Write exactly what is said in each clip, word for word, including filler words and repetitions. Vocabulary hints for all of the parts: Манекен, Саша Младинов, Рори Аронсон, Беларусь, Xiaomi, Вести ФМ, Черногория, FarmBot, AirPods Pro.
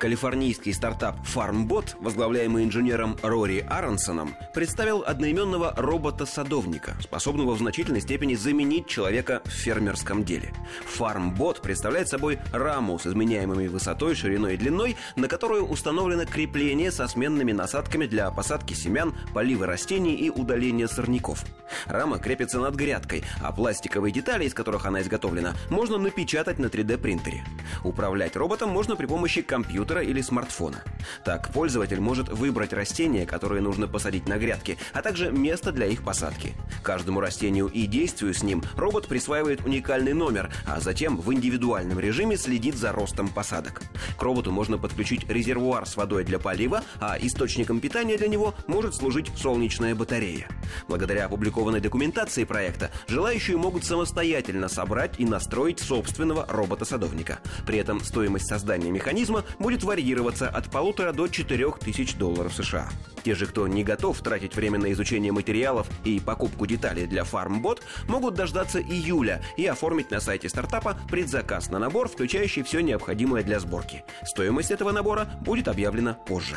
Калифорнийский стартап FarmBot, возглавляемый инженером Рори Аронсоном, представил одноименного робота-садовника, способного в значительной степени заменить человека в фермерском деле. FarmBot представляет собой раму с изменяемыми высотой, шириной и длиной, на которую установлено крепление со сменными насадками для посадки семян, полива растений и удаления сорняков. Рама крепится над грядкой, а пластиковые детали, из которых она изготовлена, можно напечатать на три дэ принтере. Управлять роботом можно при помощи компьютера или смартфона. Так пользователь может выбрать растения, которые нужно посадить на грядке, а также место для их посадки. Каждому растению и действию с ним робот присваивает уникальный номер, а затем в индивидуальном режиме следит за ростом посадок. К роботу можно подключить резервуар с водой для полива, а источником питания для него может служить солнечная батарея. Благодаря опубликованной документации проекта желающие могут самостоятельно собрать и настроить собственного робота-садовника. При этом стоимость создания механизма будет варьироваться от полутора до четырех тысяч долларов США. Те же, кто не готов тратить время на изучение материалов и покупку деталей для FarmBot, могут дождаться июля и оформить на сайте стартапа предзаказ на набор, включающий все необходимое для сборки. Стоимость этого набора будет объявлена позже.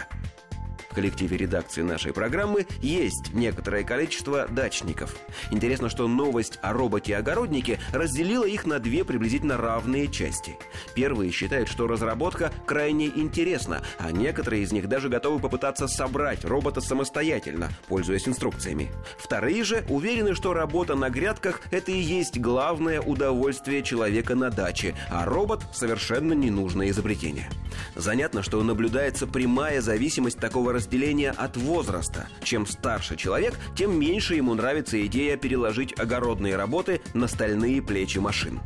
В коллективе редакции нашей программы есть некоторое количество дачников. Интересно, что новость о роботе-огороднике разделила их на две приблизительно равные части. Первые считают, что разработка крайне интересна, а некоторые из них даже готовы попытаться собрать робота самостоятельно, пользуясь инструкциями. Вторые же уверены, что работа на грядках – это и есть главное удовольствие человека на даче, а робот – совершенно ненужное изобретение. Занятно, что наблюдается прямая зависимость такого разделения от возраста. Чем старше человек, тем меньше ему нравится идея переложить огородные работы на стальные плечи машин.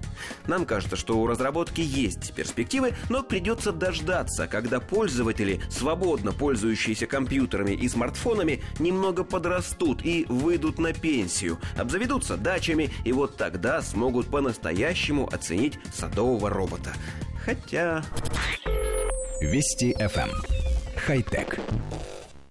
Нам кажется, что у разработки есть перспективы, но придется дождаться, когда пользователи, свободно пользующиеся компьютерами и смартфонами, немного подрастут и выйдут на пенсию, обзаведутся дачами, и вот тогда смогут по-настоящему оценить садового робота. Хотя... Вести ФМ. Хай-тек.